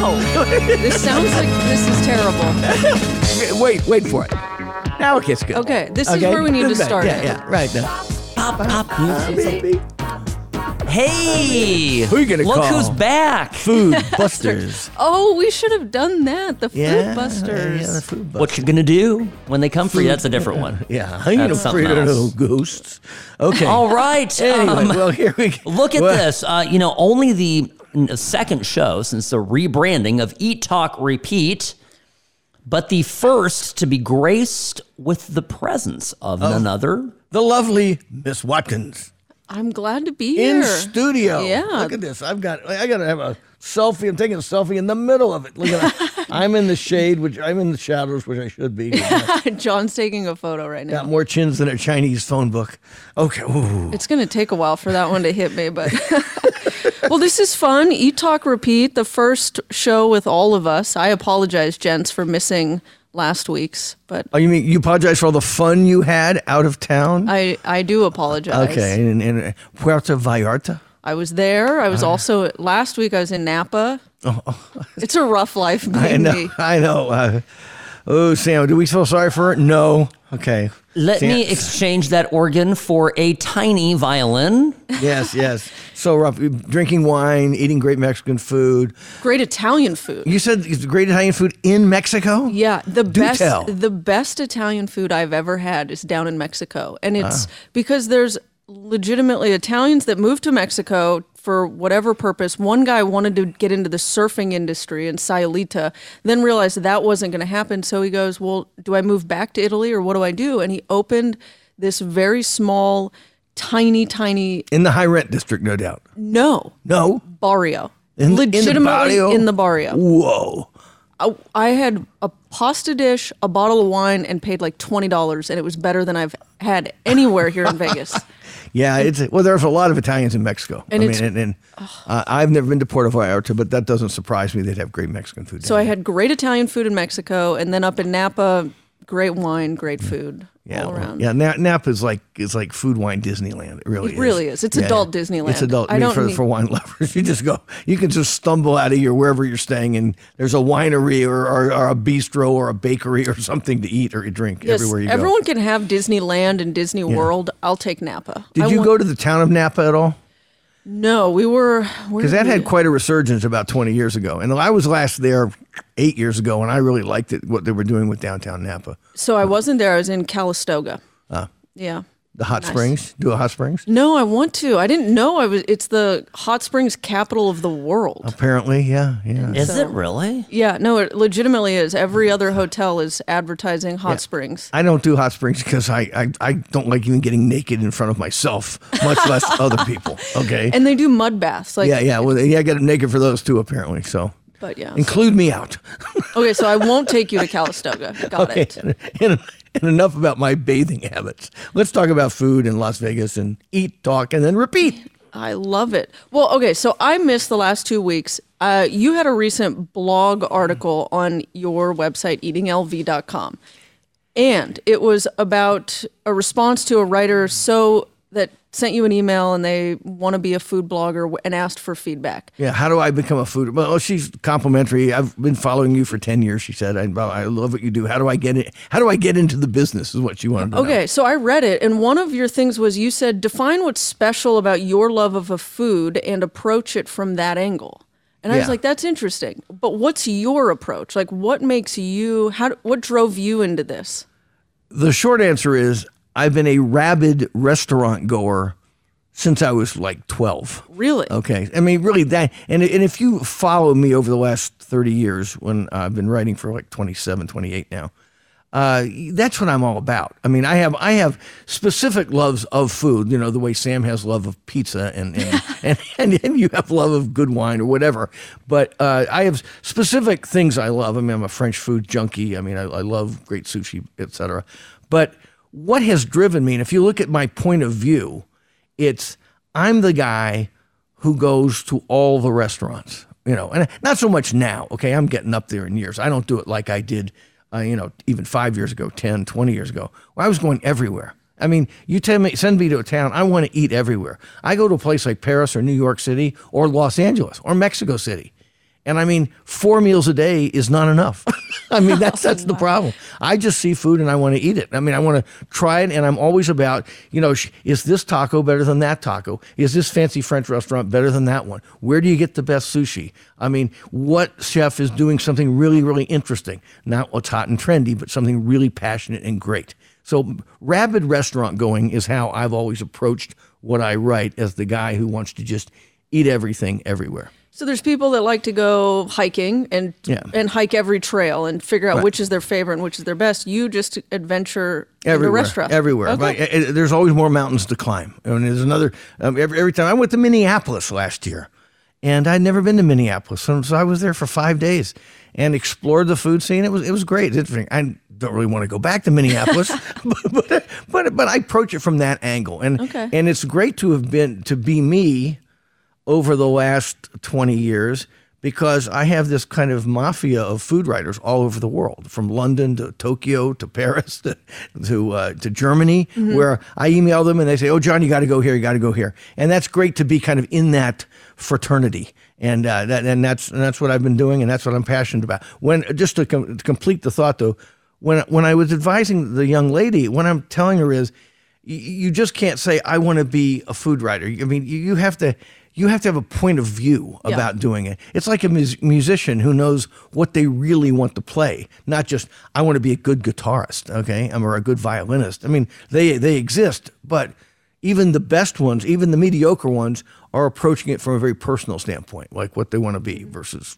No. This sounds like this is terrible. Wait for it. Now it gets good. Okay, this is where we need to start. Yeah, right now. Pop, baby. Hey! Who are you going to call? Look who's back! Food Busters. Oh, we should have done that. The Food Busters. Yeah, the Food Busters. What you going to do when they come for you? That's a different one. Yeah, I'm going to free little ghosts. Okay. All right. Anyway, well, here we go. Look at this. Only the second show since the rebranding of Eat, Talk, Repeat, but the first to be graced with the presence of none other. The lovely Miss Watkins. I'm glad to be here. In studio. Yeah. Look at this. I got to have a selfie. I'm taking a selfie in the middle of it. Look at that. I'm in the shadows, which I should be. John's taking a photo right now. Got more chins than a Chinese phone book. Okay. Ooh. It's going to take a while for that one to hit me, but. Well, this is fun. Eat, Talk, Repeat, the first show with all of us. I apologize, gents, for missing last week's, but you mean you apologize for all the fun you had out of town? I do apologize. Okay, in Puerto Vallarta. I was there. I was also last week. I was in Napa. Oh. It's a rough life. I know. Sam, do we feel sorry for it? No. Okay. Let me exchange that organ for a tiny violin. Yes. So rough. Drinking wine, eating great Mexican food. Great Italian food. You said great Italian food in Mexico? Yeah. The best Italian food I've ever had is down in Mexico. And it's because there's legitimately Italians that moved to Mexico for whatever purpose. One guy wanted to get into the surfing industry in Sayulita, then realized that wasn't going to happen. So he goes, well, do I move back to Italy or what do I do? And he opened this very small, tiny. In the high rent district, no doubt. No. Barrio. Legitimately in the barrio. Whoa. I had a pasta dish, a bottle of wine, and paid like $20, and it was better than I've had anywhere here in Vegas. Yeah, there's a lot of Italians in Mexico. I've never been to Puerto Vallarta, but that doesn't surprise me. They'd have great Mexican food. So I had great Italian food in Mexico, and then up in Napa, great wine, great food. Yeah, all around. Yeah, Napa is like food, wine, Disneyland. It really is. It's adult Disneyland. It's adult. For wine lovers. You just go. You can just stumble out of wherever you're staying, and there's a winery or a bistro or a bakery or something to eat or drink everywhere you go. Everyone can have Disneyland and Disney World. I'll take Napa. Did you go to the town of Napa at all? No, we were. Because that had quite a resurgence about 20 years ago. And I was last there 8 years ago, and I really liked it, what they were doing with downtown Napa. So I wasn't there. I was in Calistoga. Yeah. The hot springs? Do a hot springs? No, I want to. I didn't know. It's the hot springs capital of the world. Apparently, yeah. Is it really? Yeah, no, it legitimately is. Every other hotel is advertising hot springs. I don't do hot springs because I don't like even getting naked in front of myself, much less other people. Okay. And they do mud baths. Yeah. Well, I got naked for those too, apparently, so. But yeah. Include me out. Okay, so I won't take you to Calistoga. Got it. And enough about my bathing habits. Let's talk about food in Las Vegas and eat, talk, and then repeat. I love it. Well, okay, so I missed the last 2 weeks. You had a recent blog article on your website, eatinglv.com. And it was about a response to a writer that sent you an email and they want to be a food blogger and asked for feedback. Yeah, how do I become a food? Well, she's complimentary. I've been following you for 10 years, she said. I love what you do. How do I get it? How do I get into the business is what she wanted to know. Okay, so I read it, and one of your things was you said, define what's special about your love of a food and approach it from that angle. And I was like, that's interesting. But what's your approach? Like, what makes you, what drove you into this? The short answer is, I've been a rabid restaurant goer since I was like 12. Really? Okay. I mean, really that. And if you follow me over the last 30 years, when I've been writing for like 27, 28 now, that's what I'm all about. I mean, I have specific loves of food, the way Sam has love of pizza and you have love of good wine or whatever. But I have specific things I love. I mean, I'm a French food junkie. I mean, I love great sushi, etc. But what has driven me, and if you look at my point of view, it's I'm the guy who goes to all the restaurants, and not so much now. Okay, I'm getting up there in years. I don't do it like I did, even 5 years ago, 10, 20 years ago, where I was going everywhere. I mean, you send me to a town, I want to eat everywhere. I go to a place like Paris or New York City or Los Angeles or Mexico City. And I mean, 4 meals a day is not enough. I mean, that's the problem. I just see food and I want to eat it. I mean, I want to try it, and I'm always about, you know, is this taco better than that taco? Is this fancy French restaurant better than that one? Where do you get the best sushi? I mean, what chef is doing something really, really interesting? Not what's hot and trendy, but something really passionate and great. So rabid restaurant going is how I've always approached what I write, as the guy who wants to just eat everything everywhere. So there's people that like to go hiking and hike every trail and figure out which is their favorite and which is their best. You just adventure everywhere, in a restaurant. Everywhere. Okay. Right? There's always more mountains to climb. And there's another, every time. I went to Minneapolis last year, and I'd never been to Minneapolis. So I was there for 5 days and explored the food scene. It was great. It's interesting. I don't really want to go back to Minneapolis, but I approach it from that angle. And and it's great to have been, to be me over the last 20 years, because I have this kind of mafia of food writers all over the world, from London to Tokyo to Paris to Germany, where I email them and they say, oh, John, you got to go here, you got to go here. And that's great to be kind of in that fraternity. And that's what I've been doing, and that's what I'm passionate about. When, just to complete the thought, though, when I was advising the young lady, what I'm telling her is, you just can't say, I want to be a food writer. I mean, you have to have a point of view about doing it. It's like a musician who knows what they really want to play, not just, I want to be a good guitarist, or a good violinist. I mean, they exist, but even the best ones, even the mediocre ones, are approaching it from a very personal standpoint, like what they want to be versus,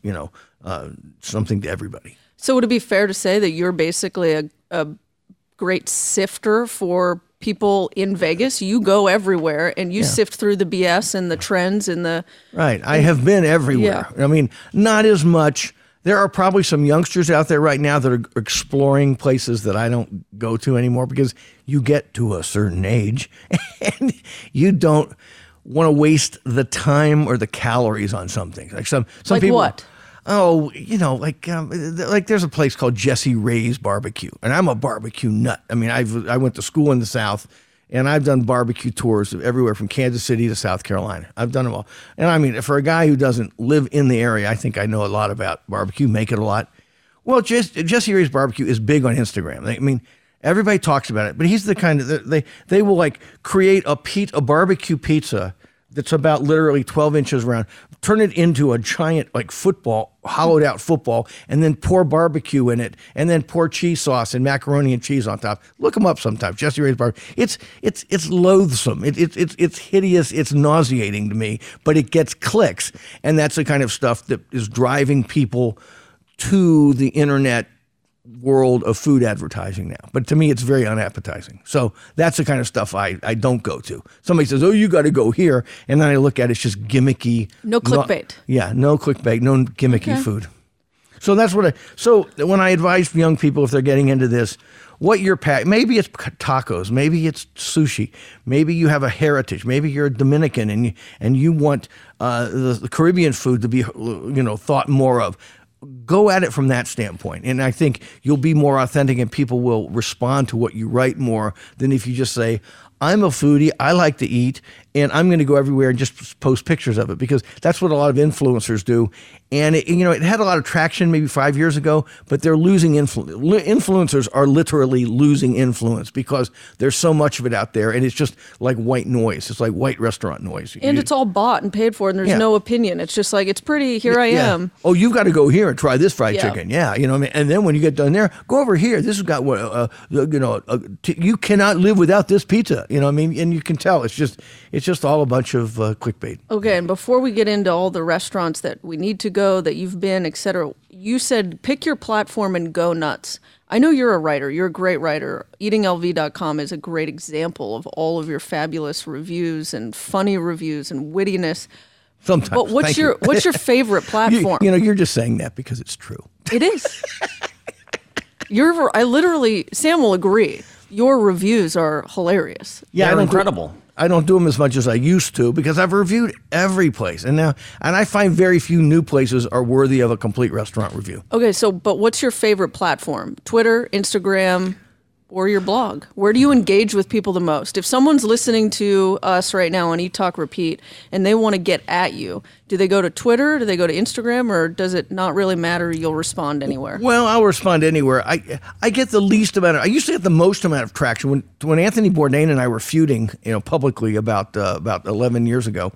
something to everybody. So would it be fair to say that you're basically a great sifter for people in Vegas? You go everywhere and you sift through the BS and the trends and the... Right. I have been everywhere. Yeah. I mean, not as much. There are probably some youngsters out there right now that are exploring places that I don't go to anymore, because you get to a certain age and you don't want to waste the time or the calories on something. Like some people... Like what? Oh, like there's a place called Jesse Ray's Barbecue, and I'm a barbecue nut. I mean, I went to school in the South, and I've done barbecue tours everywhere from Kansas City to South Carolina. I've done them all. And I mean, for a guy who doesn't live in the area, I think I know a lot about barbecue, make it a lot. Well, Jesse Ray's Barbecue is big on Instagram. I mean, everybody talks about it, but he's the kind of, they will like create a barbecue pizza that's about literally 12 inches round, turn it into a giant like football, hollowed out football, and then pour barbecue in it, and then pour cheese sauce and macaroni and cheese on top. Look them up sometime, Jesse Ray's Barbecue. It's loathsome. It's hideous. It's nauseating to me, but it gets clicks. And that's the kind of stuff that is driving people to the internet world of food advertising now. But to me, it's very unappetizing. So that's the kind of stuff I don't go to. Somebody says, oh, you got to go here. And then I look at it, it's just gimmicky. No clickbait. No clickbait, no gimmicky food. So that's what so when I advise young people, if they're getting into this, what your pack, maybe it's tacos, maybe it's sushi, maybe you have a heritage, maybe you're a Dominican and you want the Caribbean food to be, thought more of. Go at it from that standpoint, and I think you'll be more authentic, and people will respond to what you write more than if you just say, I'm a foodie, I like to eat, and I'm going to go everywhere and just post pictures of it, because that's what a lot of influencers do. And it had a lot of traction maybe 5 years ago, but they're losing influence. Influencers are literally losing influence, because there's so much of it out there, and it's just like white noise. It's like white restaurant noise. And it's all bought and paid for, and there's no opinion. It's just like, it's pretty, here I am. Oh, you've got to go here and try this fried chicken. Yeah, you know what I mean? And then when you get done there, go over here. This has got you cannot live without this pizza. You know what I mean? And you can tell it's just all a bunch of clickbait. Okay, and before we get into all the restaurants that we need to go, that you've been, et cetera, you said pick your platform and go nuts. I know you're a writer. You're a great writer. Eatinglv.com is a great example of all of your fabulous reviews and funny reviews and wittiness. Sometimes. But what's your favorite platform? You're just saying that because it's true. It is. Sam will agree. Your reviews are hilarious. Yeah, they're incredible. I don't do them as much as I used to, because I've reviewed every place. And I find very few new places are worthy of a complete restaurant review. Okay, but what's your favorite platform? Twitter, Instagram, or your blog? Where do you engage with people the most? If someone's listening to us right now on Eat, Talk, Repeat, and they want to get at you, do they go to Twitter? Do they go to Instagram? Or does it not really matter? You'll respond anywhere. Well, I'll respond anywhere. I get the least amount. I used to get the most amount of traction when Anthony Bourdain and I were feuding, publicly about 11 years ago.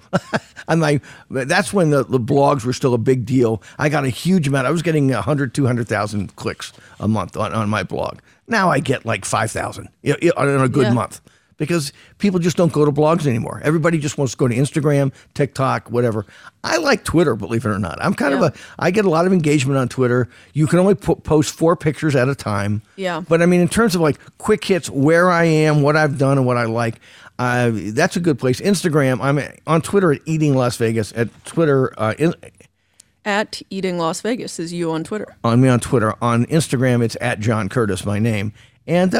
That's when the blogs were still a big deal. I got a huge amount. I was getting 100,000, 200,000 clicks a month on my blog. Now I get like 5,000 on a good month. Because people just don't go to blogs anymore. Everybody just wants to go to Instagram, TikTok, whatever. I like Twitter, believe it or not. I'm kind of I get a lot of engagement on Twitter. You can only post 4 pictures at a time. Yeah. But I mean, in terms of like quick hits, where I am, what I've done, and what I like, that's a good place. Instagram, I'm on Twitter at Eating Las Vegas, at Twitter. At Eating Las Vegas is you on Twitter. On me on Twitter. On Instagram, it's at John Curtis, my name. And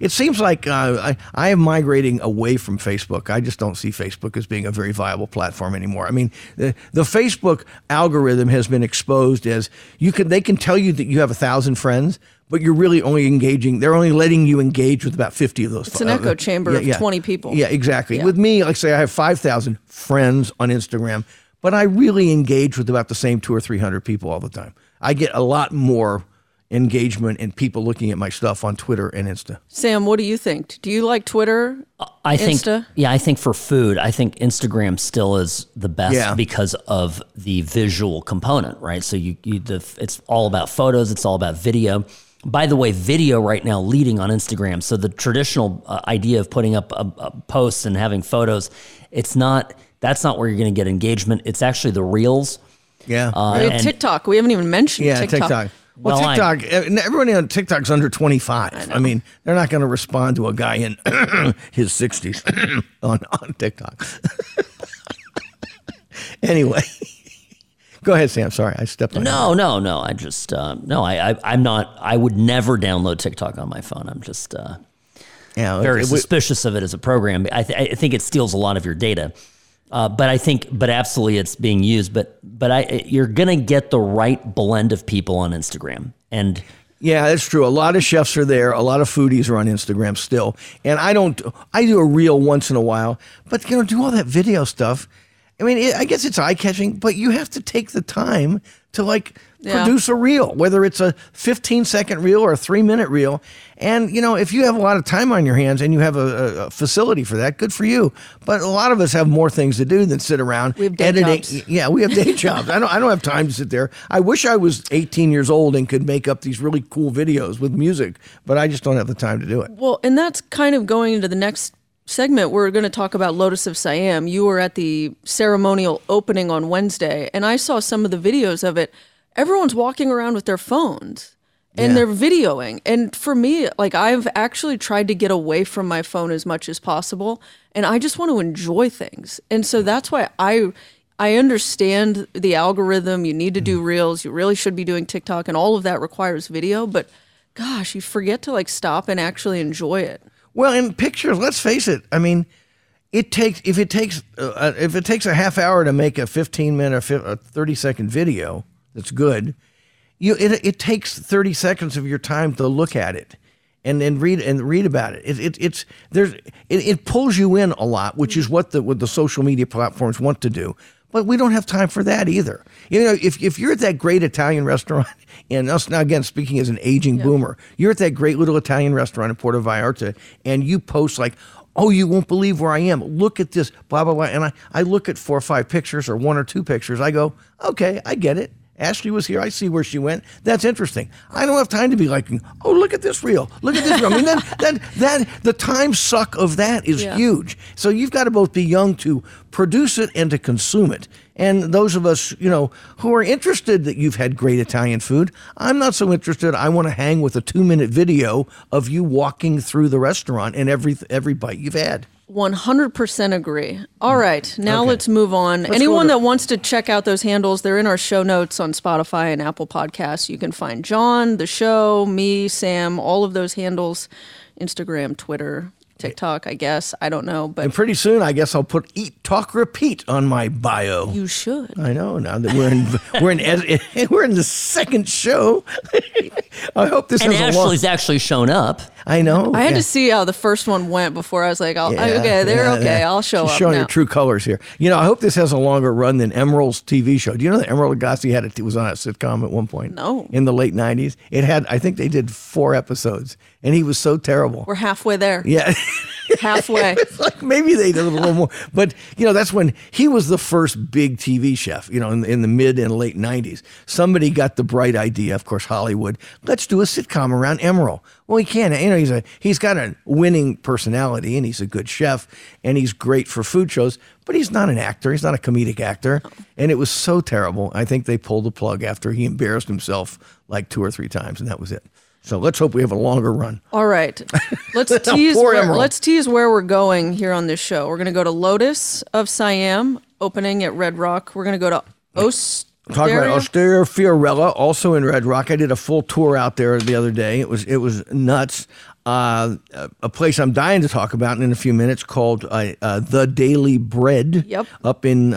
it seems like I am migrating away from Facebook. I just don't see Facebook as being a very viable platform anymore. I mean, the Facebook algorithm has been exposed as they can tell you that you have 1,000 friends, but you're really only engaging. They're only letting you engage with about 50 of those. It's an echo chamber of 20 people. Yeah, exactly. Yeah. With me, like say I have 5,000 friends on Instagram, but I really engage with about the same 200 or 300 people all the time. I get a lot more engagement and people looking at my stuff on Twitter and Insta. Sam, what do you think? Do you like Twitter? I think for food, I think Instagram still is the best because of the visual component, right? So it's all about photos, it's all about video. By the way, video right now leading on Instagram. So the traditional idea of putting up posts and having photos, that's not where you're going to get engagement. It's actually the reels. Yeah. TikTok, we haven't even mentioned TikTok. Well, TikTok, everybody on TikTok's under 25. I mean, they're not going to respond to a guy in his 60s on TikTok. Anyway, go ahead, Sam. Sorry, I stepped on you. No. I just, I'm not, I would never download TikTok on my phone. I'm just very suspicious of it as a program. I think it steals a lot of your data. But absolutely it's being used. But you're gonna get the right blend of people on Instagram. And yeah, that's true. A lot of chefs are there. A lot of foodies are on Instagram still. And I do a reel once in a while. But do all that video stuff. I mean, I guess it's eye catching, but you have to take the time to produce a reel, whether it's a 15-second reel or a 3-minute reel. And, if you have a lot of time on your hands and you have a facility for that, good for you. But a lot of us have more things to do than sit around editing. Yeah, we have day jobs. I don't have time to sit there. I wish I was 18 years old and could make up these really cool videos with music, but I just don't have the time to do it. Well, and that's kind of going into the next segment. We're going to talk about Lotus of Siam. You were at the ceremonial opening on Wednesday, and I saw some of the videos of it. Everyone's walking around with their phones and they're videoing. And for me, I've actually tried to get away from my phone as much as possible, and I just want to enjoy things. And so that's why I understand the algorithm. You need to do reels. You really should be doing TikTok, and all of that requires video. But gosh, you forget to stop and actually enjoy it. Well, in pictures, let's face it. I mean, if it takes a half hour to make a 15-minute or a 30-second video that's good, it takes 30 seconds of your time to look at it and then read about it. It pulls you in a lot, which is what the social media platforms want to do. But we don't have time for that either. If you're at that great Italian restaurant, and us now again speaking as an aging boomer, you're at that great little Italian restaurant in Puerto Vallarta, and you post oh, you won't believe where I am. Look at this, blah, blah, blah. And I look at 4 or 5 pictures or 1 or 2 pictures. I go, okay, I get it. Ashley was here. I see where she went. That's interesting. I don't have time to be look at this reel. Look at this reel. I mean, that the time suck of that is huge. So you've got to both be young to produce it and to consume it. And those of us, who are interested that you've had great Italian food, I'm not so interested. I want to hang with a 2-minute video of you walking through the restaurant and every bite you've had. 100% agree. All right, now let's move on. Anyone that wants to check out those handles, they're in our show notes on Spotify and Apple Podcasts. You can find John, the show, me, Sam, all of those handles, Instagram, Twitter, TikTok, I guess. I don't know. But and pretty soon, I guess I'll put Eat, Talk, Repeat on my bio. You should. I know. Now that we're in the second show. I hope this and has Ashley's actually shown up. I know. I had to see how the first one went before I was like, I'll show up. Showing your true colors here. You know, I hope this has a longer run than Emerald's TV show. Do you know that Emerald Lagasse was on a sitcom at one point? No. In the late 90s. It had, I think they did 4 episodes, and he was so terrible. We're halfway there. Yeah. Halfway. Like maybe they did a little more. But, you know, that's when he was the first big TV chef, you know, in the mid and late 90s. Somebody got the bright idea, of course, Hollywood, let's do a sitcom around Emerald. Well, he can. You know, he's got a winning personality, and he's a good chef, and he's great for food shows, but he's not an actor. He's not a comedic actor. Oh. And it was so terrible. I think they pulled the plug after he embarrassed himself like 2 or 3 times, and that was it. So let's hope we have a longer run. All right. Let's tease where we're going here on this show. We're going to go to Lotus of Siam, opening at Red Rock. We're going to go to Osteria Fiorella, also in Red Rock. I did a full tour out there the other day. It was nuts. A place I'm dying to talk about in a few minutes called The Daily Bread, up in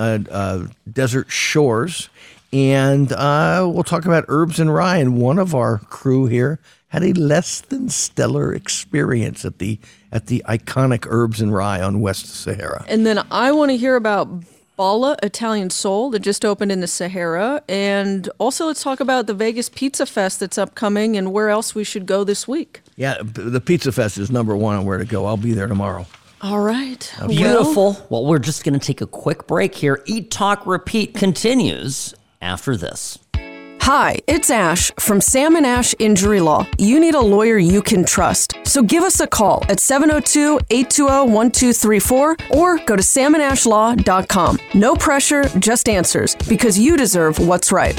Desert Shores. And we'll talk about Herbs and Rye. And one of our crew here had a less than stellar experience at the iconic Herbs and Rye on West Sahara. And then I want to hear about Bala Italian Soul that just opened in the Sahara. And also let's talk about the Vegas Pizza Fest that's upcoming and where else we should go this week. Yeah, the Pizza Fest is number one on where to go. I'll be there tomorrow. All right. Okay. Beautiful. Well, we're just going to take a quick break here. Eat, Talk, Repeat continues after this. Hi, it's Ash from Sam and Ash Injury Law. You need a lawyer you can trust. So give us a call at 702-820-1234 or go to samandashlaw.com. No pressure, just answers, because you deserve what's right.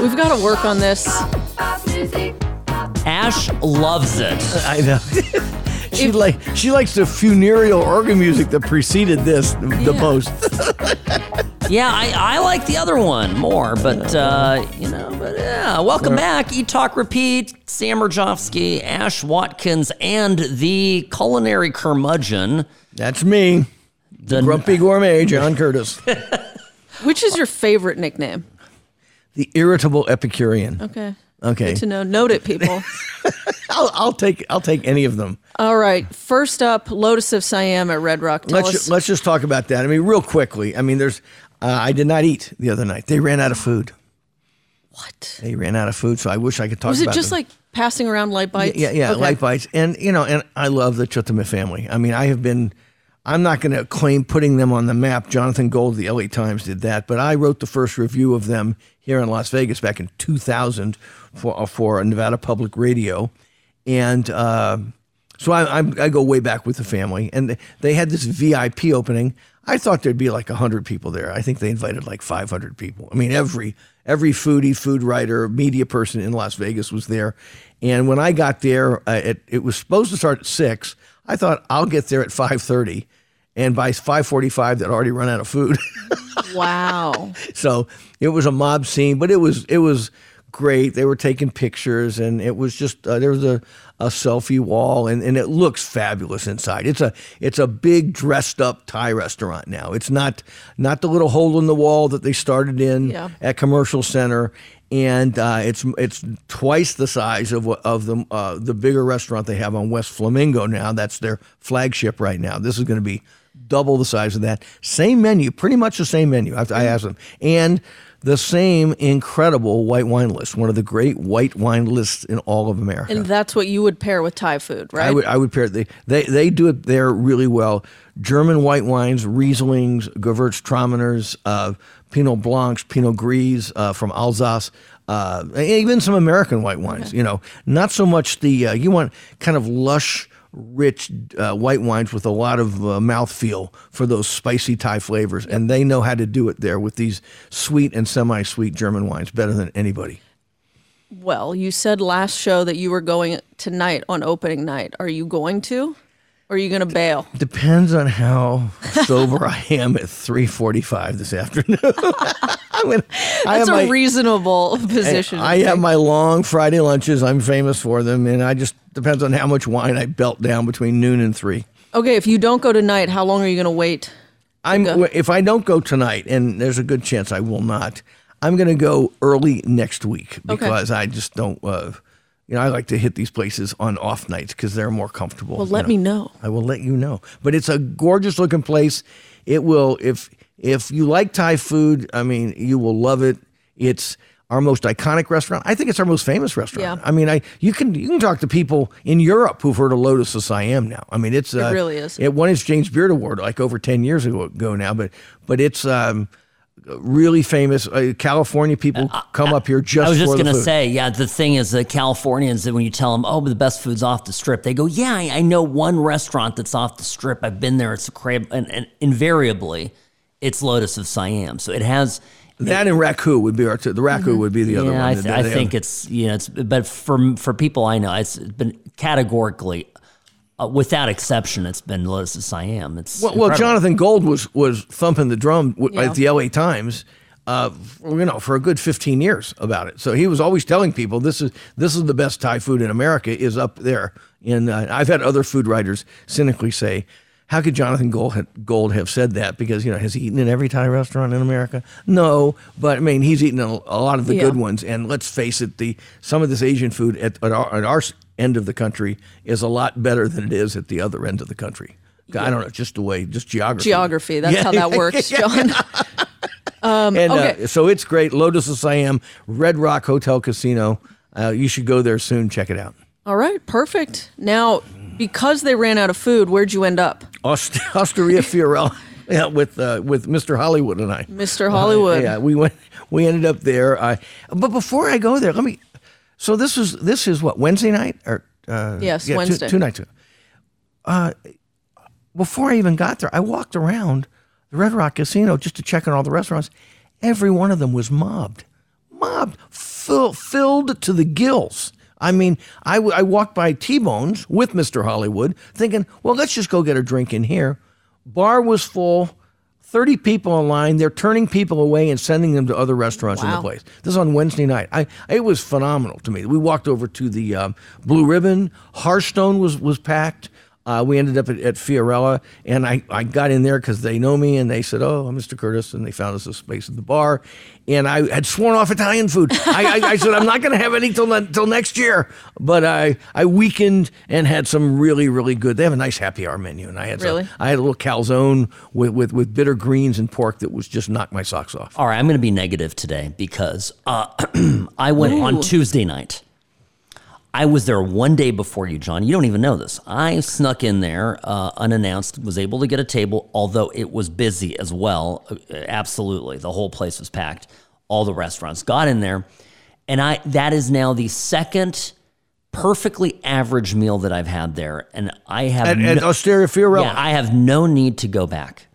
We've got to work on this. Ash loves it. I know. She likes the funereal organ music that preceded this the most. Yeah, I like the other one more, but, welcome back. Eat, Talk, Repeat, Sam Rajovsky, Ash Watkins, and the culinary curmudgeon. That's me, the grumpy gourmet, John Curtis. Which is your favorite nickname? The irritable Epicurean. Okay. Good to know. Note it, people. I'll take any of them. All right. First up, Lotus of Siam at Red Rock. Let's just talk about that. I mean, real quickly. I mean, there's. I did not eat the other night. They ran out of food. What? They ran out of food, so I wish I could talk about it. Was it just like passing around light bites? Yeah, okay. Light bites. And, you know, and I love the Chutame family. I mean, I'm not going to claim putting them on the map. Jonathan Gold, the LA Times, did that. But I wrote the first review of them here in Las Vegas back in 2000 for Nevada Public Radio. And so I go way back with the family. And they had this VIP opening. I thought there'd be like 100 people there. I think they invited like 500 people. I mean, every foodie, food writer, media person in Las Vegas was there. And when I got there, it was supposed to start at 6. I thought I'll get there at 5:30, and by 5:45, they'd already run out of food. Wow! So it was a mob scene, but it was great. They were taking pictures, and it was just there was a selfie wall, and it looks fabulous inside. It's a big dressed up Thai restaurant now. It's not the little hole in the wall that they started in at Commercial Center. And it's twice the size of the bigger restaurant they have on West Flamingo now. That's their flagship right now. This is going to be double the size of that. Same menu, pretty much the same menu. I asked them, and the same incredible white wine list. One of the great white wine lists in all of America. And that's what you would pair with Thai food, right? I would pair. They do it there really well. German white wines, Rieslings, Gewürztraminers, Pinot Blancs, Pinot Gris from Alsace, even some American white wines, you know. Not so much you want kind of lush, rich white wines with a lot of mouthfeel for those spicy Thai flavors. And they know how to do it there with these sweet and semi-sweet German wines better than anybody. Well, you said last show that you were going tonight on opening night. Are you going to? Or are you going to bail? Depends on how sober I am at 3:45 this afternoon. That's a reasonable position. I have my long Friday lunches. I'm famous for them. And I just depends on how much wine I belt down between noon and 3. Okay, if you don't go tonight, how long are you going to wait? If I don't go tonight, and there's a good chance I will not, I'm going to go early next week because I just don't... I like to hit these places on off nights because they're more comfortable. Well, let me know. I will let you know. But it's a gorgeous looking place. It will, if you like Thai food, I mean, you will love it. It's our most iconic restaurant. I think it's our most famous restaurant. Yeah. I mean, you can talk to people in Europe who've heard of Lotus of Siam now. I mean, it really is. It won its James Beard Award like over 10 years ago now. But it's really famous. California people come up here just for the food. I was just going to say, the thing is that Californians, when you tell them, but the best food's off the Strip, they go, I know one restaurant that's off the Strip. I've been there. It's a crab. And invariably, it's Lotus of Siam. So it has... That and Raku would be the other one. I think but for people I know, it's been categorically... without exception, it's been Lotus of Siam. It's well, Jonathan Gold was thumping the drum at the LA Times, for a good 15 years about it. So he was always telling people, this is the best Thai food in America is up there. And I've had other food writers cynically say, how could Jonathan Gold have said that? Because, has he eaten in every Thai restaurant in America? No, but I mean, he's eaten a lot of the good ones. And let's face it, some of this Asian food at our end of the country is a lot better than it is at the other end of the country. Yeah. I don't know, just geography. Geography, that's how that works, John. So it's great. Lotus of Siam, Red Rock Hotel Casino. You should go there soon. Check it out. All right, perfect. Now, because they ran out of food, where'd you end up? Osteria Fiorella, with Mr. Hollywood and I. Mr. Hollywood. We ended up there. But before I go there, let me. So this is what, Wednesday night or Wednesday, two nights ago. Before I even got there, I walked around the Red Rock Casino just to check on all the restaurants. Every one of them was mobbed, filled to the gills. I mean, I walked by T-Bone's with Mr. Hollywood thinking, well, let's just go get a drink in here. Bar was full, 30 people in line. They're turning people away and sending them to other restaurants in the place. This is on Wednesday night. It was phenomenal to me. We walked over to the Blue Ribbon. Hearthstone was packed. We ended up at Fiorella, and I got in there because they know me, and they said, I'm Mr. Curtis, and they found us a space at the bar. And I had sworn off Italian food. I said, I'm not going to have any till next year. But I weakened and had some really, really good. They have a nice happy hour menu, and I had a little calzone with bitter greens and pork that was just knocked my socks off. All right, I'm going to be negative today because I went on Tuesday night. I was there one day before you, John. You don't even know this. I snuck in there unannounced, was able to get a table, although it was busy as well. Absolutely. The whole place was packed. All the restaurants got in there. And that is now the second perfectly average meal that I've had there. And I have... At Osteria Fiorella. Yeah, I have no need to go back.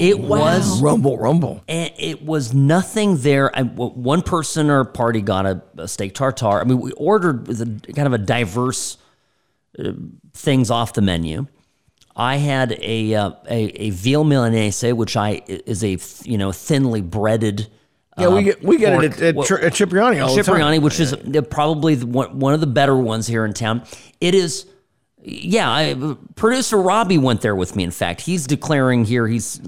It was rumble. And it was nothing there. One person or party got a steak tartare. I mean, we ordered kind of a diverse things off the menu. I had a veal milanese, which is a thinly breaded. Yeah, we get pork. It at Cipriani all the time. Cipriani, which is probably one of the better ones here in town. It is. Yeah, producer Robbie went there with me. In fact, he's declaring here, he's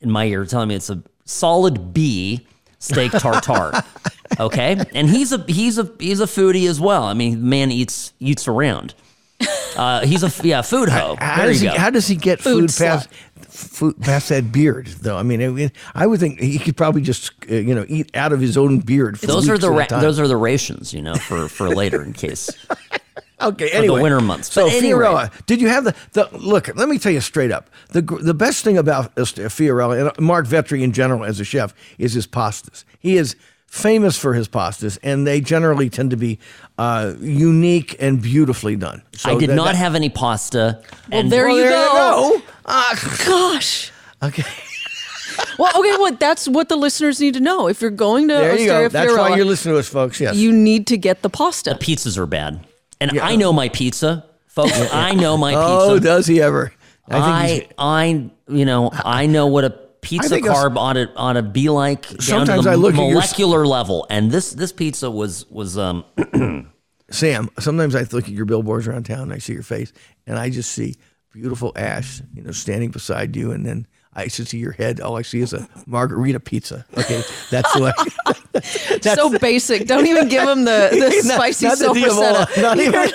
in my ear telling me it's a solid B steak tartare. Okay, and he's a foodie as well. I mean, the man eats around. He's a food hoe. How does he get food past? Food past that beard, though. I mean, I would think he could probably just, eat out of his own beard. For those are the rations, for later in case. Okay, anyway. For the winter months. So Fiorella, did you have the look, let me tell you straight up. The best thing about Fiorella, and Mark Vetri in general as a chef, is his pastas. He is famous for his pastas, and they generally tend to be unique and beautifully done. So I did not have any pasta. Well, and there you go. Gosh. Okay. That's what the listeners need to know. If you're going to Osteria Fiorella. That's why you're listening to us, folks, yes. You need to get the pasta. The pizzas are bad. And yeah. I know my pizza, folks. Yeah. I know my pizza. Oh, does he ever? I know what a pizza carb ought to be like sometimes down to the molecular level. And this pizza was Sam, sometimes I look at your billboards around town and I see your face and I just see beautiful ash, standing beside you, and then I should see your head. All I see is a margarita pizza. Okay, that's the way. That's so basic. Don't even give him the spicy sopressata. Not even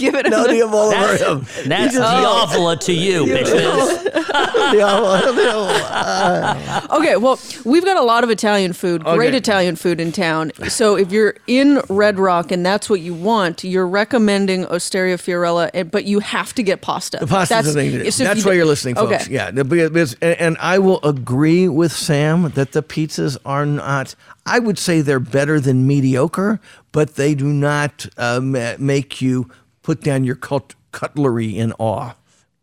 giving him the diavola. That's diavola to you, bitches. Okay, well, we've got a lot of Italian food, great Italian food in town. So if you're in Red Rock and that's what you want, you're recommending Osteria Fiorella, but you have to get pasta. The pasta's the thing to do. That's why you're listening, folks. Okay. Yeah, and I will agree with Sam that the pizzas are not... I would say they're better than mediocre, but they do not make you put down your cutlery in awe.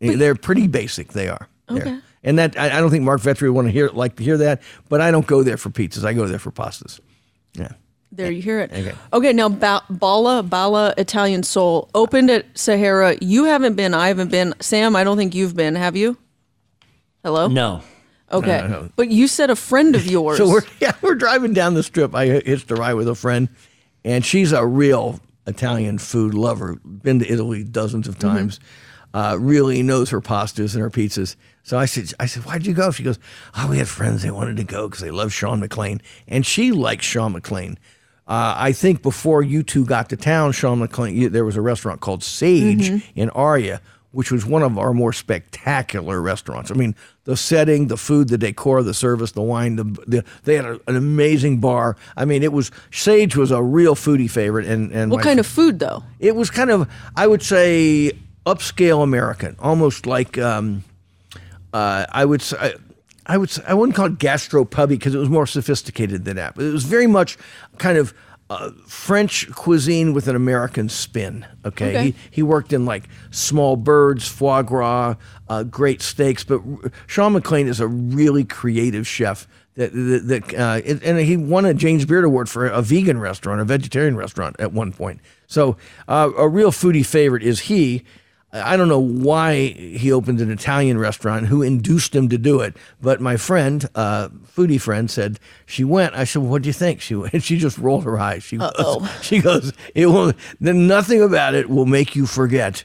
They're pretty basic. They are. Okay. And that I don't think Mark Vetri would want to hear that. But I don't go there for pizzas. I go there for pastas. Yeah. There you hear it. Okay, now Bala Italian Soul opened at Sahara. You haven't been. I haven't been. Sam, I don't think you've been. Have you? Hello. No. Okay, no. But you said a friend of yours. So we're driving down the strip. I hitched a ride with a friend, and she's a real Italian food lover. Been to Italy dozens of times. Really knows her pastas and her pizzas. So I said, why'd you go? She goes, we had friends. They wanted to go because they love Shawn McClain, and she likes Shawn McClain. I think before you two got to town, Shawn McClain, there was a restaurant called Sage in Aria, which was one of our more spectacular restaurants. I mean, the setting, the food, the decor, the service, the wine, they had an amazing bar. I mean, Sage was a real foodie favorite. And what kind of food, though? It was kind of, I would say, upscale American, almost like, I wouldn't call it gastropubby because it was more sophisticated than that. But it was very much kind of French cuisine with an American spin. Okay. He worked in like small birds, foie gras, great steaks. But Shawn McClain is a really creative chef. And he won a James Beard Award for a vegan restaurant, a vegetarian restaurant at one point. So a real foodie favorite is he. I don't know why he opened an Italian restaurant, who induced him to do it. But my friend, foodie friend, said she went. I said, well, what do you think? She went. She just rolled her eyes. She goes, nothing about it will make you forget,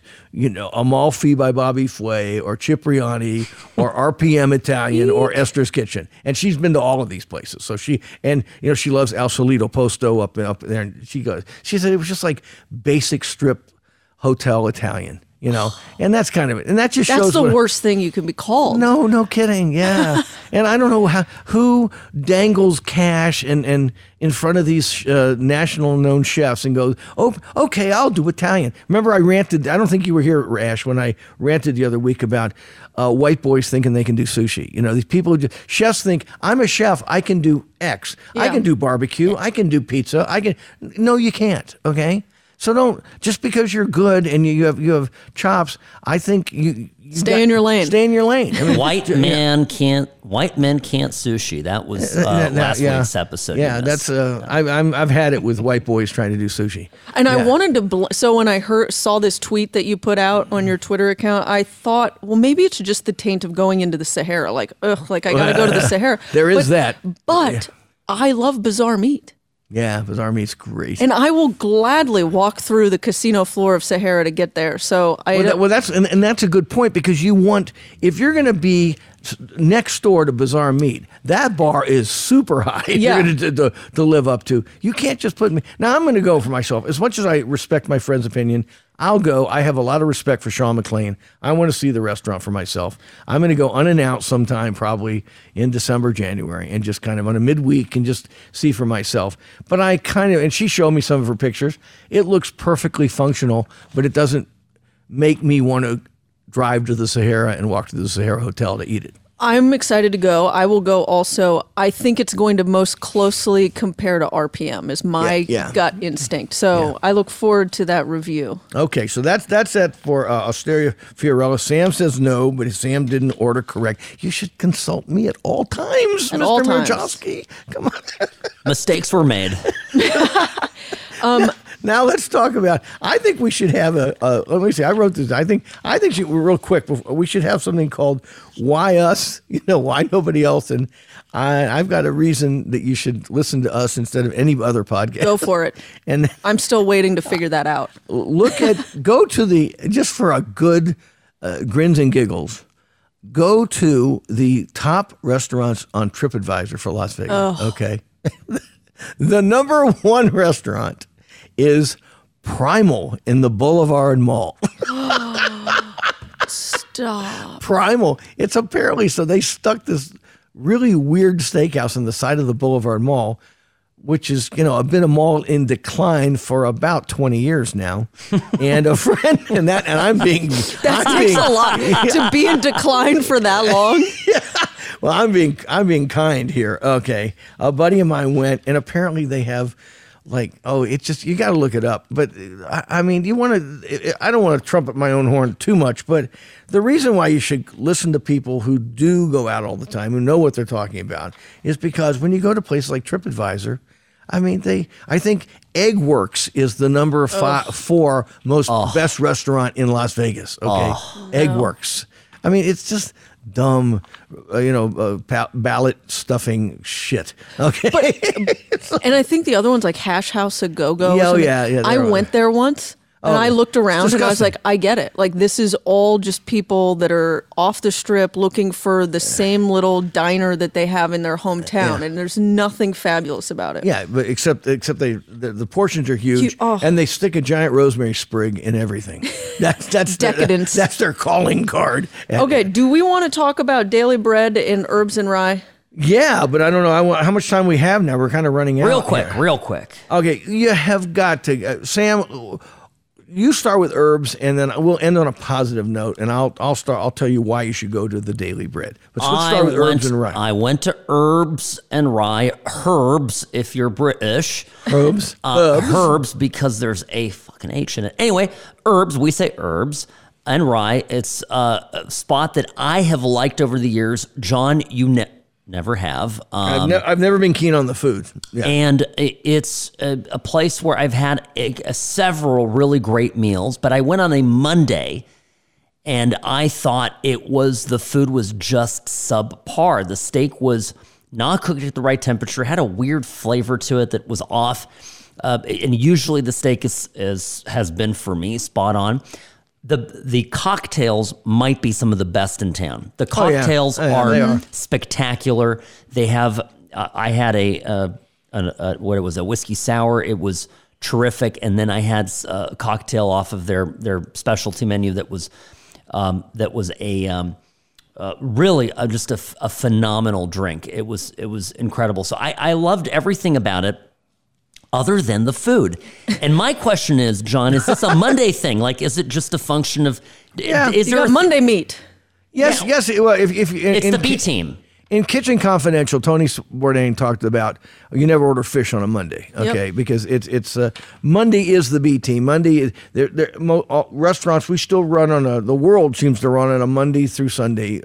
Amalfi by Bobby Flay or Cipriani or RPM Italian or Esther's Kitchen. And she's been to all of these places. So she loves Al Solito Posto up there. And she said it was just like basic strip hotel Italian. And that's kind of it. And that just shows that's the worst thing you can be called. No, no kidding. Yeah. And I don't know who dangles cash and in front of these national known chefs and goes, oh, okay, I'll do Italian. Remember I ranted, I don't think you were here, Ash, when I ranted the other week about white boys thinking they can do sushi. These people, chefs think, I'm a chef, I can do X. Yeah. I can do barbecue, I can do pizza, no, you can't, okay? So don't, just because you're good and you have chops, I think you stay in your lane. Stay in your lane. I mean, white men can't sushi. That was last week's episode. Yeah, that's I've had it with white boys trying to do sushi. And I wanted to so when I saw this tweet that you put out on your Twitter account, I thought, well, maybe it's just the taint of going into the Sahara. Like, I got to go to the Sahara. There is that. But I love Bazaar Meat. Yeah, Bazaar Meat's great. And I will gladly walk through the casino floor of Sahara to get there. So that's a good point because you want, if you're going to be next door to Bazaar Meat, that bar is super high if you're going to live up to. You can't just put me. Now, I'm going to go for myself. As much as I respect my friend's opinion, I'll go. I have a lot of respect for Shawn McClain. I want to see the restaurant for myself. I'm going to go unannounced sometime, probably in December, January, and just kind of on a midweek and just see for myself. But I and she showed me some of her pictures. It looks perfectly functional, but it doesn't make me want to drive to the Sahara and walk to the Sahara Hotel to eat it. I'm excited to go. I will go also. I think it's going to most closely compare to RPM is my gut instinct. So I look forward to that review. Okay, so that's that for Osteria Fiorella. Sam says no, but if Sam didn't order correct, you should consult me at all times, at Mr. Murchowski. Come on. Mistakes were made. Now let's talk about, I think we should have a let me see, I wrote this. I think real quick, we should have something called Why Us? You know, why nobody else? And I've got a reason that you should listen to us instead of any other podcast. Go for it. And I'm still waiting to figure that out. Look at, go to the, just for a good grins and giggles, go to the top restaurants on TripAdvisor for Las Vegas. Oh. Okay. The number one restaurant is Primal in the Boulevard Mall. Stop. Primal. It's apparently, so they stuck this really weird steakhouse on the side of the Boulevard Mall, which is, you know, been a mall in decline for about 20 years now. And a friend, and I'm being... That I'm takes being, a lot to be in decline for that long. Yeah. Well, I'm being kind here. Okay. A buddy of mine went, and apparently they have like, oh, it's just, you got to look it up. But I mean, I don't want to trumpet my own horn too much, but the reason why you should listen to people who do go out all the time, who know what they're talking about, is because when you go to places like TripAdvisor, I mean, I think Eggworks is the number four most best restaurant in Las Vegas. Okay. Oh, Eggworks. No. I mean, it's just dumb, ballot stuffing shit. Okay. But, and I think the other one's like Hash House a Go-Go. Yeah, yeah. I went there once. And I looked around and I was like, I get it. Like, this is all just people that are off the strip looking for the same little diner that they have in their hometown. Yeah. And there's nothing fabulous about it. Yeah, but except the portions are huge. And they stick a giant rosemary sprig in everything. That's decadence. That's their calling card. Okay, do we want to talk about Daily Bread and Herbs and Rye? Yeah, but I don't know how much time we have now. We're kind of running out. Real quick. Okay, you have got to, Sam... You start with herbs, and then we'll end on a positive note, and I'll tell you why you should go to the Daily Bread. But let's start with herbs and rye. I went to herbs and rye. Herbs, if you're British. Herbs. Herbs, because there's a fucking H in it. Anyway, herbs. We say herbs and rye. It's a spot that I have liked over the years. John, you never have. I've never been keen on the food. Yeah. And it's a place where I've had several really great meals, but I went on a Monday and I thought the food was just subpar. The steak was not cooked at the right temperature, had a weird flavor to it that was off. And usually the steak has been for me spot on. The cocktails might be some of the best in town. The cocktails are spectacular. They have, I had a whiskey sour. It was terrific. And then I had a cocktail off of their specialty menu that was really just a phenomenal drink. It was incredible. So I loved everything about it, other than the food. And my question is, John, is this a Monday thing? Like, is it just a function of... Yeah, is there a Monday meat? Yes, yeah. Yes. Well, it's the B team. In Kitchen Confidential, Tony Bourdain talked about you never order fish on a Monday, okay? Yep. Because it's Monday is the B team. Monday, restaurants we still run on the world seems to run on a Monday through Sunday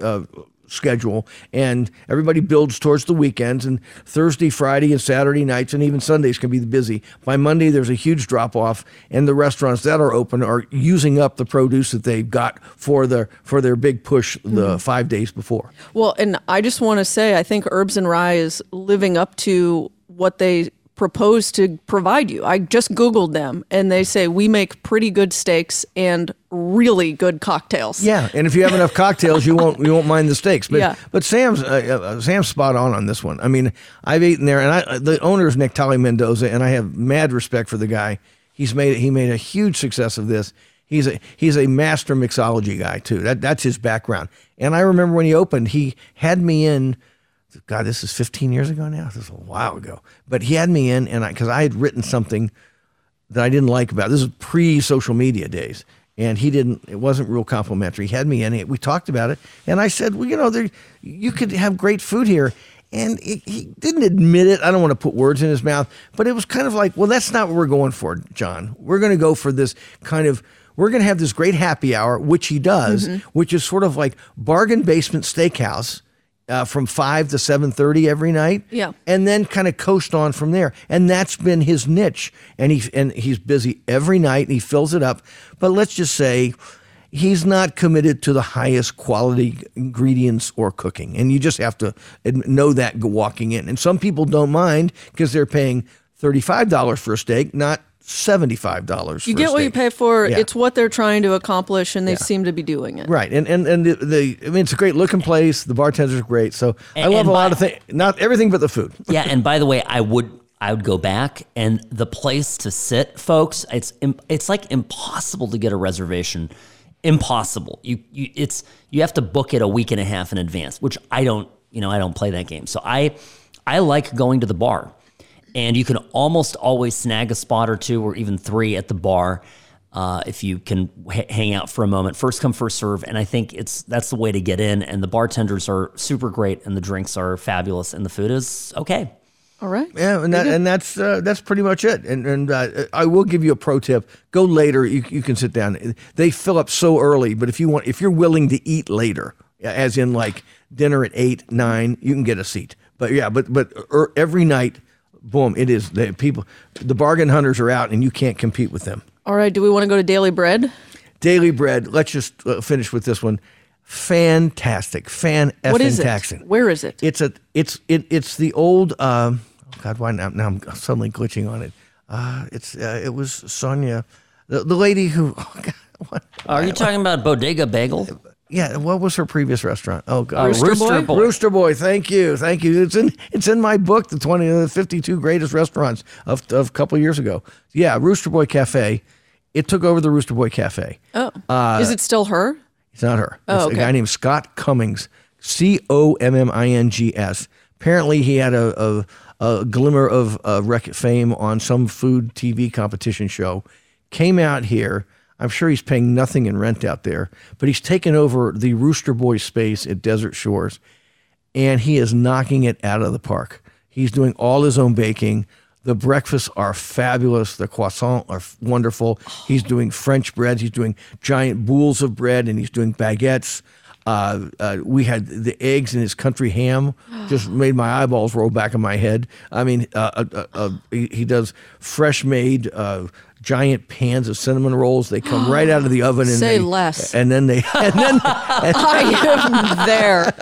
schedule, and everybody builds towards the weekends, and Thursday, Friday, and Saturday nights, and even Sundays can be busy. By Monday, there's a huge drop-off, and the restaurants that are open are using up the produce that they've got for their big push the 5 days before. Well, and I just want to say, I think Herbs and Rye is living up to what they propose to provide you. I just Googled them, and they say, we make pretty good steaks and really good cocktails. Yeah, and if you have enough cocktails, you won't mind the steaks. But yeah. But Sam's spot on this one. I mean, I've eaten there, and the owner is Nectali Mendoza, and I have mad respect for the guy. He made a huge success of this. He's a master mixology guy too. That's his background. And I remember when he opened, he had me in. God, this is 15 years ago now. This is a while ago. But he had me in, because I had written something that I didn't like about it. This is pre-social media days. And it wasn't real complimentary. He had me in it. We talked about it. And I said, well, you could have great food here. And he didn't admit it. I don't want to put words in his mouth. But it was kind of like, well, that's not what we're going for, John. We're going to go for this kind of... We're going to have this great happy hour, which he does, which is sort of like bargain basement steakhouse from 5 to 7:30 every night. Yeah. And then kind of coast on from there. And that's been his niche. And he's busy every night and he fills it up. But let's just say he's not committed to the highest quality ingredients or cooking. And you just have to know that walking in. And some people don't mind because they're paying $35 for a steak, not $75. You get what you pay for. Yeah. It's what they're trying to accomplish, and they seem to be doing it right. And I mean, it's a great looking place. The bartenders are great. So I love a lot of things, not everything, but the food. Yeah. And by the way, I would go back, and the place to sit, folks. It's like impossible to get a reservation. Impossible. You have to book it a week and a half in advance, which I don't play that game. So I like going to the bar. And you can almost always snag a spot or two or even three at the bar if you can hang out for a moment. First come, first serve. And I think that's the way to get in. And the bartenders are super great, and the drinks are fabulous, and the food is okay. All right. Yeah, and that's pretty much it. And I will give you a pro tip. Go later. You can sit down. They fill up so early, but if you're willing to eat later, as in like dinner at 8, 9, you can get a seat. But yeah, but every night. Boom, it is. The bargain hunters are out, and you can't compete with them. All right, do we want to go to Daily Bread? Daily Bread, let's just finish with this one. Fantastic. What is it? Where is it? It's the old, God, why now I'm suddenly glitching on it. It was Sonia, the lady who, oh God. Are you talking about Bodega Bagel? Yeah, what was her previous restaurant? Oh, God. Rooster Boy? Rooster Boy, thank you. It's in my book, the 52 Greatest Restaurants of a couple of years ago. Yeah, Rooster Boy Cafe. It took over the Rooster Boy Cafe. Oh. Is it still her? It's not her. Oh, it's a guy named Scott Cummings, Commmings. Apparently he had a glimmer of fame on some food TV competition show, came out here. I'm sure he's paying nothing in rent out there, but he's taken over the Rooster Boy space at Desert Shores, and he is knocking it out of the park. He's doing all his own baking. The breakfasts are fabulous. The croissants are wonderful. He's doing French breads. He's doing giant boules of bread, and he's doing baguettes. We had the eggs in his country ham, just made my eyeballs roll back in my head. I mean, he does fresh made giant pans of cinnamon rolls. They come right out of the oven. And say less. And then I am there.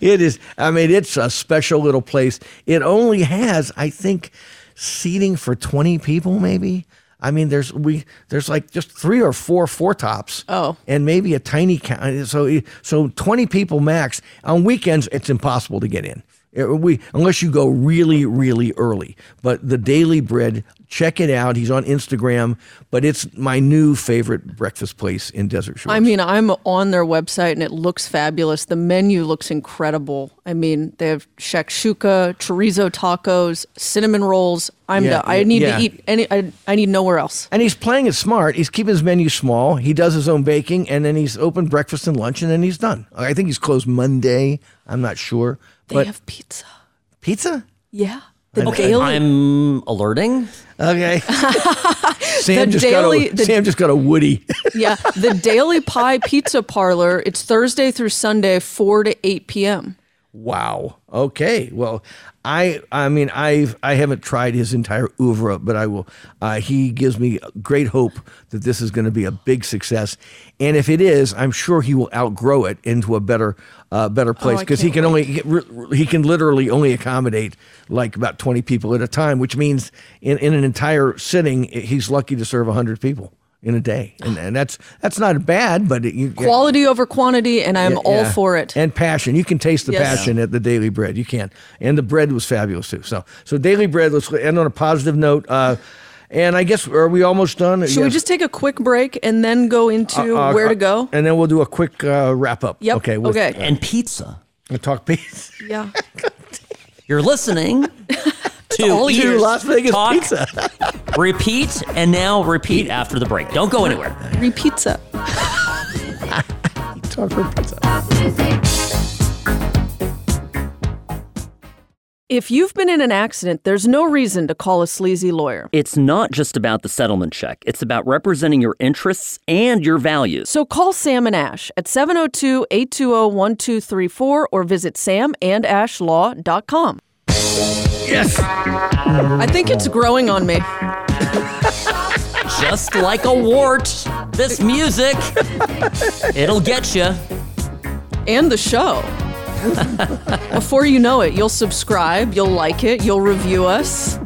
It is. I mean, it's a special little place. It only has, I think, seating for 20 people, maybe. I mean, there's like just 3 or 4 tops. Oh. And maybe a tiny count. So 20 people max. On weekends, it's impossible to get in. Unless you go really, really early. But the Daily Bread, check it out. He's on Instagram, but it's my new favorite breakfast place in Desert Shores. I mean, I'm on their website, and it looks fabulous. The menu looks incredible. I mean, they have shakshuka, chorizo tacos, cinnamon rolls. I need to eat. I need nowhere else. And he's playing it smart. He's keeping his menu small. He does his own baking, and then he's open breakfast and lunch, and then he's done. I think he's closed Monday. I'm not sure. They have pizza. Pizza? Yeah. I'm alerting. Okay. Sam just got a Woody. Yeah. The Daily Pie Pizza Parlor. It's Thursday through Sunday, 4 to 8 p.m. Wow. Okay. Well, I haven't tried his entire oeuvre, but I will. He gives me great hope that this is going to be a big success, and if it is, I'm sure he will outgrow it into a better place, because he can literally only accommodate like about 20 people at a time, which means in an entire sitting, he's lucky to serve 100 people in a day, and that's not bad, but quality over quantity, and I'm all for it. And passion, you can taste the passion at the Daily Bread. You can, and the bread was fabulous too. So Daily Bread. Let's end on a positive note. And I guess, are we almost done? Should we just take a quick break and then go into where to go, and then we'll do a quick wrap up. Yep. Okay. And pizza. We'll talk pizza. Yeah. You're listening. To Las Vegas Talk, Pizza. Repeat, and now repeat after the break. Don't go anywhere. Repeatza. Talk for pizza. If you've been in an accident, there's no reason to call a sleazy lawyer. It's not just about the settlement check. It's about representing your interests and your values. So call Sam and Ash at 702-820-1234 or visit samandashlaw.com. Yes! I think it's growing on me. Just like a wart, this music, it'll get you. And the show. Before you know it, you'll subscribe, you'll like it, you'll review us.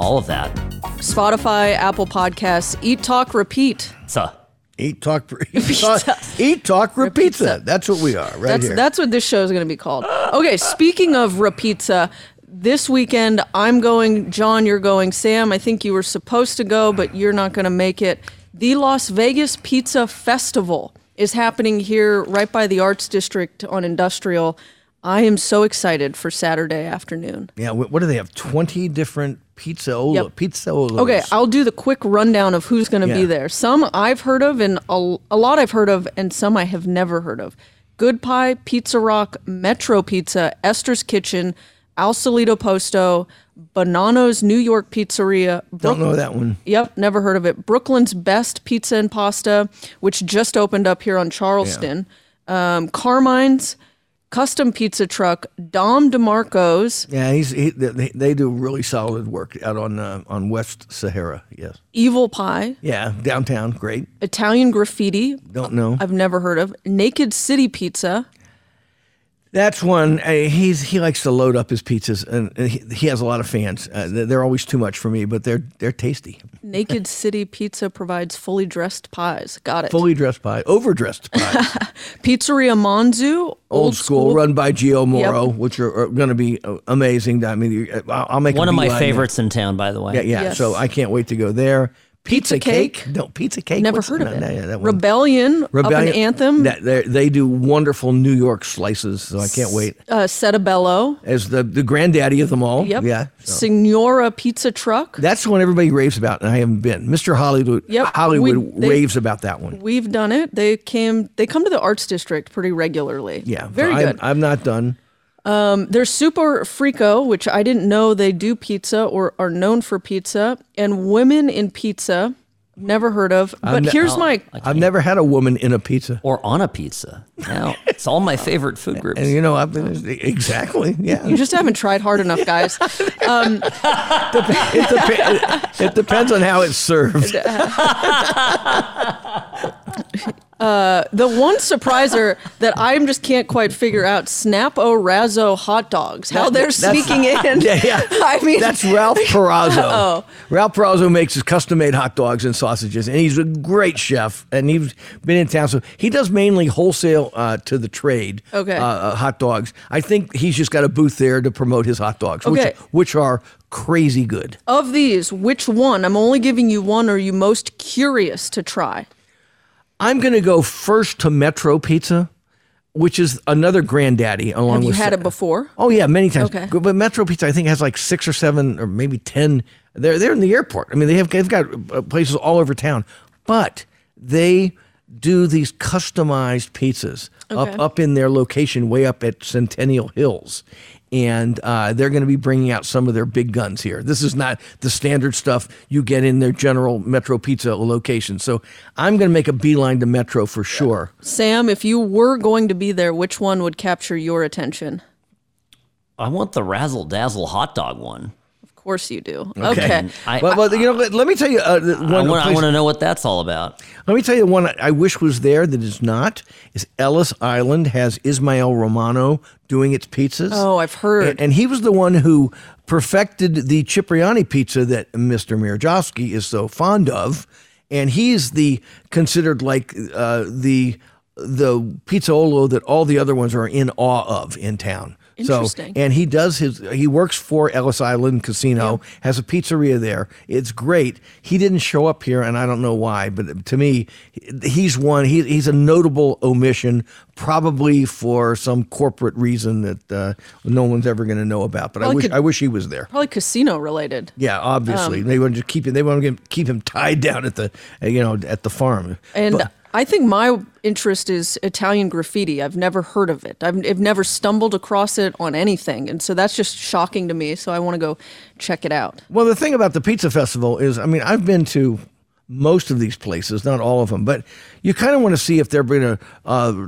All of that. Spotify, Apple Podcasts, Eat, Talk, Repeat. Eat, Talk, Repeat. That's what we are, right here. That's what this show is going to be called. Okay, speaking of Repizza, this weekend I'm going, John, you're going, Sam, I think you were supposed to go, but you're not going to make it. The Las Vegas Pizza Festival is happening here right by the Arts District on Industrial. I am so excited for Saturday afternoon. Yeah, what do they have? 20 different pizzaolas. Okay, I'll do the quick rundown of who's going to be there. Some I've heard of, and a lot I've heard of, and some I have never heard of. Good Pie, Pizza Rock, Metro Pizza, Esther's Kitchen, Al Solito Posto, Bonanno's New York Pizzeria. Don't know that one. Yep, never heard of it. Brooklyn's Best Pizza and Pasta, which just opened up here on Charleston. Yeah. Carmine's, Custom Pizza Truck, Dom DeMarco's. Yeah, they do really solid work out on West Sahara, yes. Evil Pie. Yeah, downtown, great. Italian Graffiti. Don't know. I've never heard of. Naked City Pizza. That's one. He likes to load up his pizzas, and he has a lot of fans. They're always too much for me, but they're tasty. Naked City Pizza provides fully dressed pies. Got it. Fully dressed pie, overdressed pies. Pizzeria Monzu, old school, run by Gio Moro, which are going to be amazing. I mean, I'll make one of my favorites in town, by the way. Yeah. Yes. So I can't wait to go there. Pizza cake? No, Pizza Cake. Never heard of it. That Rebellion, up in Anthem. They do wonderful New York slices, so I can't wait. Setabello. As the granddaddy of them all. Yep. Yeah, so. Signora Pizza Truck. That's the one everybody raves about, and I haven't been. Mr. Hollywood raves about that one. We've done it. They come to the Arts District pretty regularly. Yeah. Very good. I'm not done. There's Super Frico, which I didn't know they do pizza or are known for pizza, and Women in Pizza, never heard of. But I've never had a woman in a pizza or on a pizza. No, it's all my favorite food groups. And exactly. Yeah, you just haven't tried hard enough, guys. It depends on how it's served. The one surpriser that I just can't quite figure out, Snap-O Razzo hot dogs. How they're sneaking in. Yeah. I mean, that's Ralph Perazzo. Oh. Ralph Perazzo makes his custom-made hot dogs and sausages, and he's a great chef, and he's been in town. So he does mainly wholesale to the trade hot dogs. I think he's just got a booth there to promote his hot dogs, which are crazy good. Of these, which one? I'm only giving you one. Are you most curious to try? I'm going to go first to Metro Pizza, which is another granddaddy. Along with had it before? Oh, yeah, many times. Okay. But Metro Pizza, I think, has like 6 or 7 or maybe 10. They're in the airport. I mean, they've got places all over town. But they do these customized pizzas up in their location way up at Centennial Hills. And they're going to be bringing out some of their big guns here. This is not the standard stuff you get in their general Metro Pizza location. So I'm going to make a beeline to Metro for sure. Sam, if you were going to be there, which one would capture your attention? I want the Razzle Dazzle hot dog one. Of course you do. Okay. Let me tell you. I want to know what that's all about. Let me tell you one I wish was there that is not. Is Ellis Island has Ismael Romano doing its pizzas. Oh, I've heard. And he was the one who perfected the Cipriani pizza that Mr. Mierajowski is so fond of. And he's considered like the pizzaolo that all the other ones are in awe of in town. Interesting. So, and he does he works for Ellis Island Casino, has a pizzeria there. It's great. He didn't show up here, and I don't know why, but to me, he's one. He's a notable omission, probably for some corporate reason that no one's ever going to know about. But I wish he was there. Probably casino related. Yeah, obviously they want to keep him tied down at the farm. And. I think my interest is Italian graffiti. I've never heard of it. I've never stumbled across it on anything. And so that's just shocking to me. So I want to go check it out. Well, the thing about the pizza festival is, I mean, I've been to most of these places, not all of them, but you kind of want to see if they're going to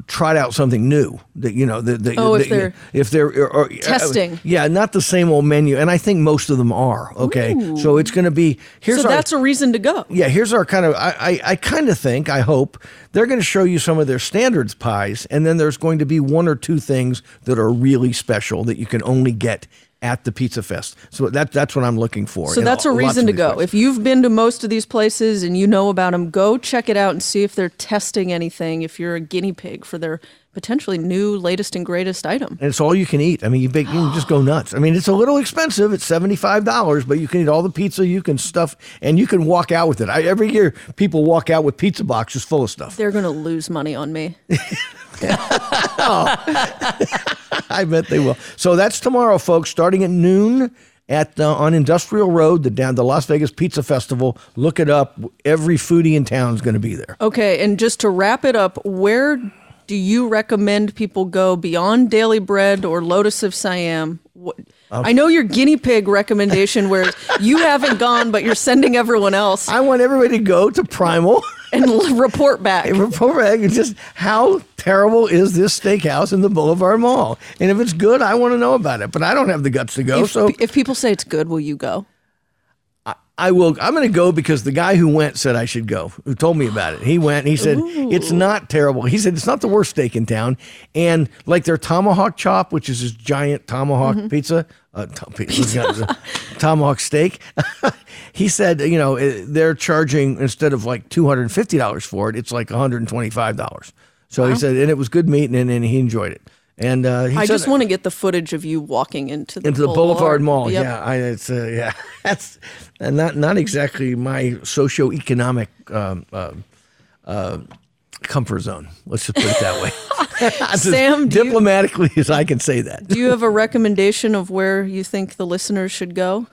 try out something new. That you know, if they're testing, not the same old menu. And I think most of them are okay. Ooh. So it's going to be here's. So that's a reason to go. Yeah, here's our kind of. I kind of think I hope they're going to show you some of their standards pies, and then there's going to be one or two things that are really special that you can only get at the Pizza Fest. So that's what I'm looking for. So that's a reason to go. Places. If you've been to most of these places and you know about them, go check it out and see if they're testing anything, if you're a guinea pig for their potentially new, latest and greatest item. And it's all you can eat. I mean, you can just go nuts. I mean, it's a little expensive. It's $75, but you can eat all the pizza, you can stuff, and you can walk out with it. Every year, people walk out with pizza boxes full of stuff. They're going to lose money on me. Oh. I bet they will. So that's tomorrow, folks, starting at noon on Industrial Road, the Las Vegas Pizza Festival. Look it up. Every foodie in town is going to be there. Okay, and just to wrap it up, where do you recommend people go beyond Daily Bread or Lotus of Siam? I know your guinea pig recommendation where you haven't gone, but you're sending everyone else. I want everybody to go to Primal. And report back. Just how terrible is this steakhouse in the Boulevard Mall? And if it's good, I want to know about it. But I don't have the guts to go. So if people say it's good, will you go? I will. I'm going to go because the guy who went said I should go, who told me about it. He went and he said, It's not terrible. He said, it's not the worst steak in town. And like their tomahawk chop, which is this giant tomahawk pizza, tomahawk steak. He said, you know, they're charging instead of like $250 for it, it's like $125. So he said, and it was good meat and he enjoyed it. And I just want to get the footage of you walking into the Boulevard Mall. Yep. Yeah, that's not exactly my socioeconomic comfort zone. Let's just put it that way. Sam, diplomatically as I can say that. Do you have a recommendation of where you think the listeners should go?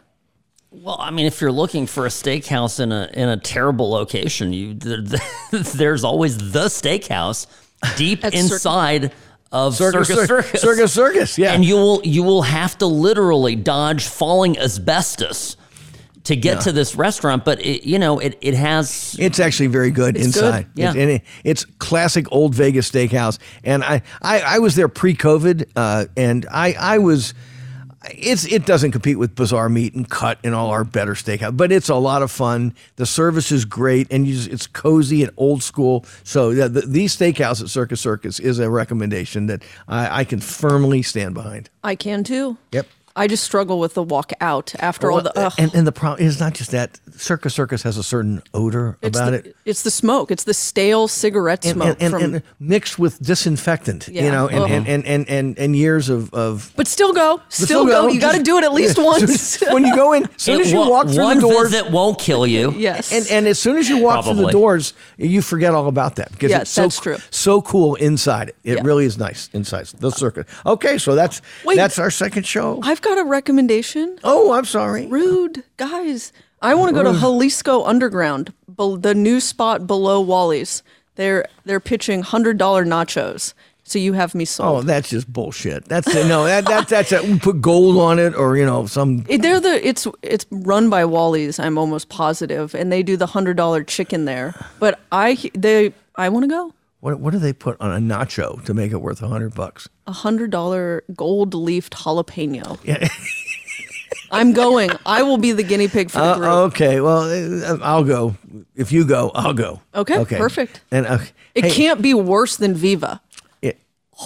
Well, I mean, if you're looking for a steakhouse in a terrible location, there's always the steakhouse deep inside. Of Circus Circus, yeah. And you will have to literally dodge falling asbestos to get to this restaurant, but it has... It's actually very good inside. Good. Yeah. It's classic old Vegas steakhouse, and I was there pre-COVID, and I was... It doesn't compete with Bazaar Meat and Cut and all our better steakhouse, but it's a lot of fun. The service is great, and it's cozy and old school. So these steakhouse at Circus Circus is a recommendation that I can firmly stand behind. I can too. Yep. I just struggle with the walk out after all the... Ugh. And the problem is not just that. Circus Circus has a certain odor about it. It's the smoke. It's the stale cigarette smoke. And mixed with disinfectant, and years of... But still go. Still go. You got to do it at least once. When you go in, as soon as you walk through the doors... One visit won't kill you. Yes. And as soon as you walk through the doors, you forget all about that. Because that's true. So cool inside it. It really is nice inside the circus. Okay, so that's our second show. I've got a recommendation. Oh, I'm sorry. Rude. Guys, I want to go to Jalisco Underground, the new spot below Wally's. They're pitching $100 nachos. So you have me sold. Oh, that's just bullshit. We put gold on it or, some. It's run by Wally's, I'm almost positive, and they do the $100 chicken there. But I want to go. What do they put on a nacho to make it worth $100? $100 gold leafed jalapeno. Yeah. I'm going. I will be the guinea pig for the group. Okay. Well, I'll go. If you go, I'll go. Okay. Perfect. And it can't be worse than Viva.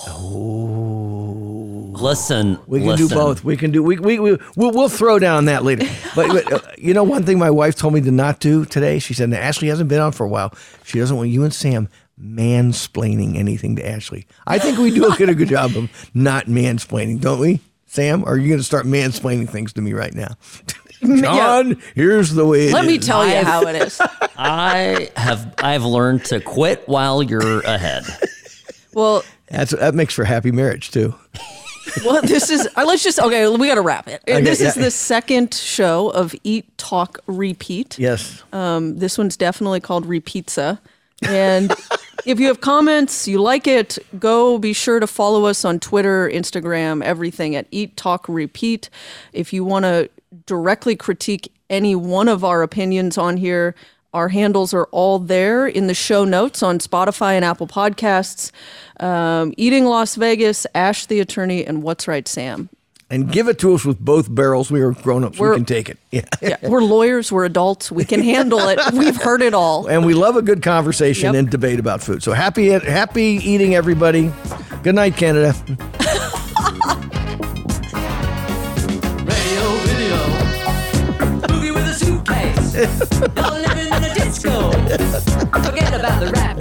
Listen. We can do both. We can do. We'll throw down that later. But one thing my wife told me to not do today. She said, Ashley hasn't been on for a while. She doesn't want you and Sam mansplaining anything to Ashley. I think we do a good job of not mansplaining, don't we, Sam? Or are you going to start mansplaining things to me right now? John, here's the way it is. Let me tell you how it is. I've learned to quit while you're ahead. Well, that makes for happy marriage too. Well, this is, we got to wrap it. Okay, this is the second show of Eat, Talk, Repeat. Yes. This one's definitely called Repeatza. And If you have comments, you like it, go be sure to follow us on Twitter, Instagram, everything at Eat, Talk, Repeat. If you want to directly critique any one of our opinions on here, our handles are all there in the show notes on Spotify and Apple Podcasts. Eating Las Vegas, Ash the Attorney, and What's Right Sam. And give it to us with both barrels. We are grown-ups. We can take it. Yeah, we're lawyers. We're adults. We can handle it. We've heard it all. And we love a good conversation and debate about food. So happy eating, everybody. Good night, Canada. Radio video. Movie with a suitcase. No living in a disco. Forget about the rap.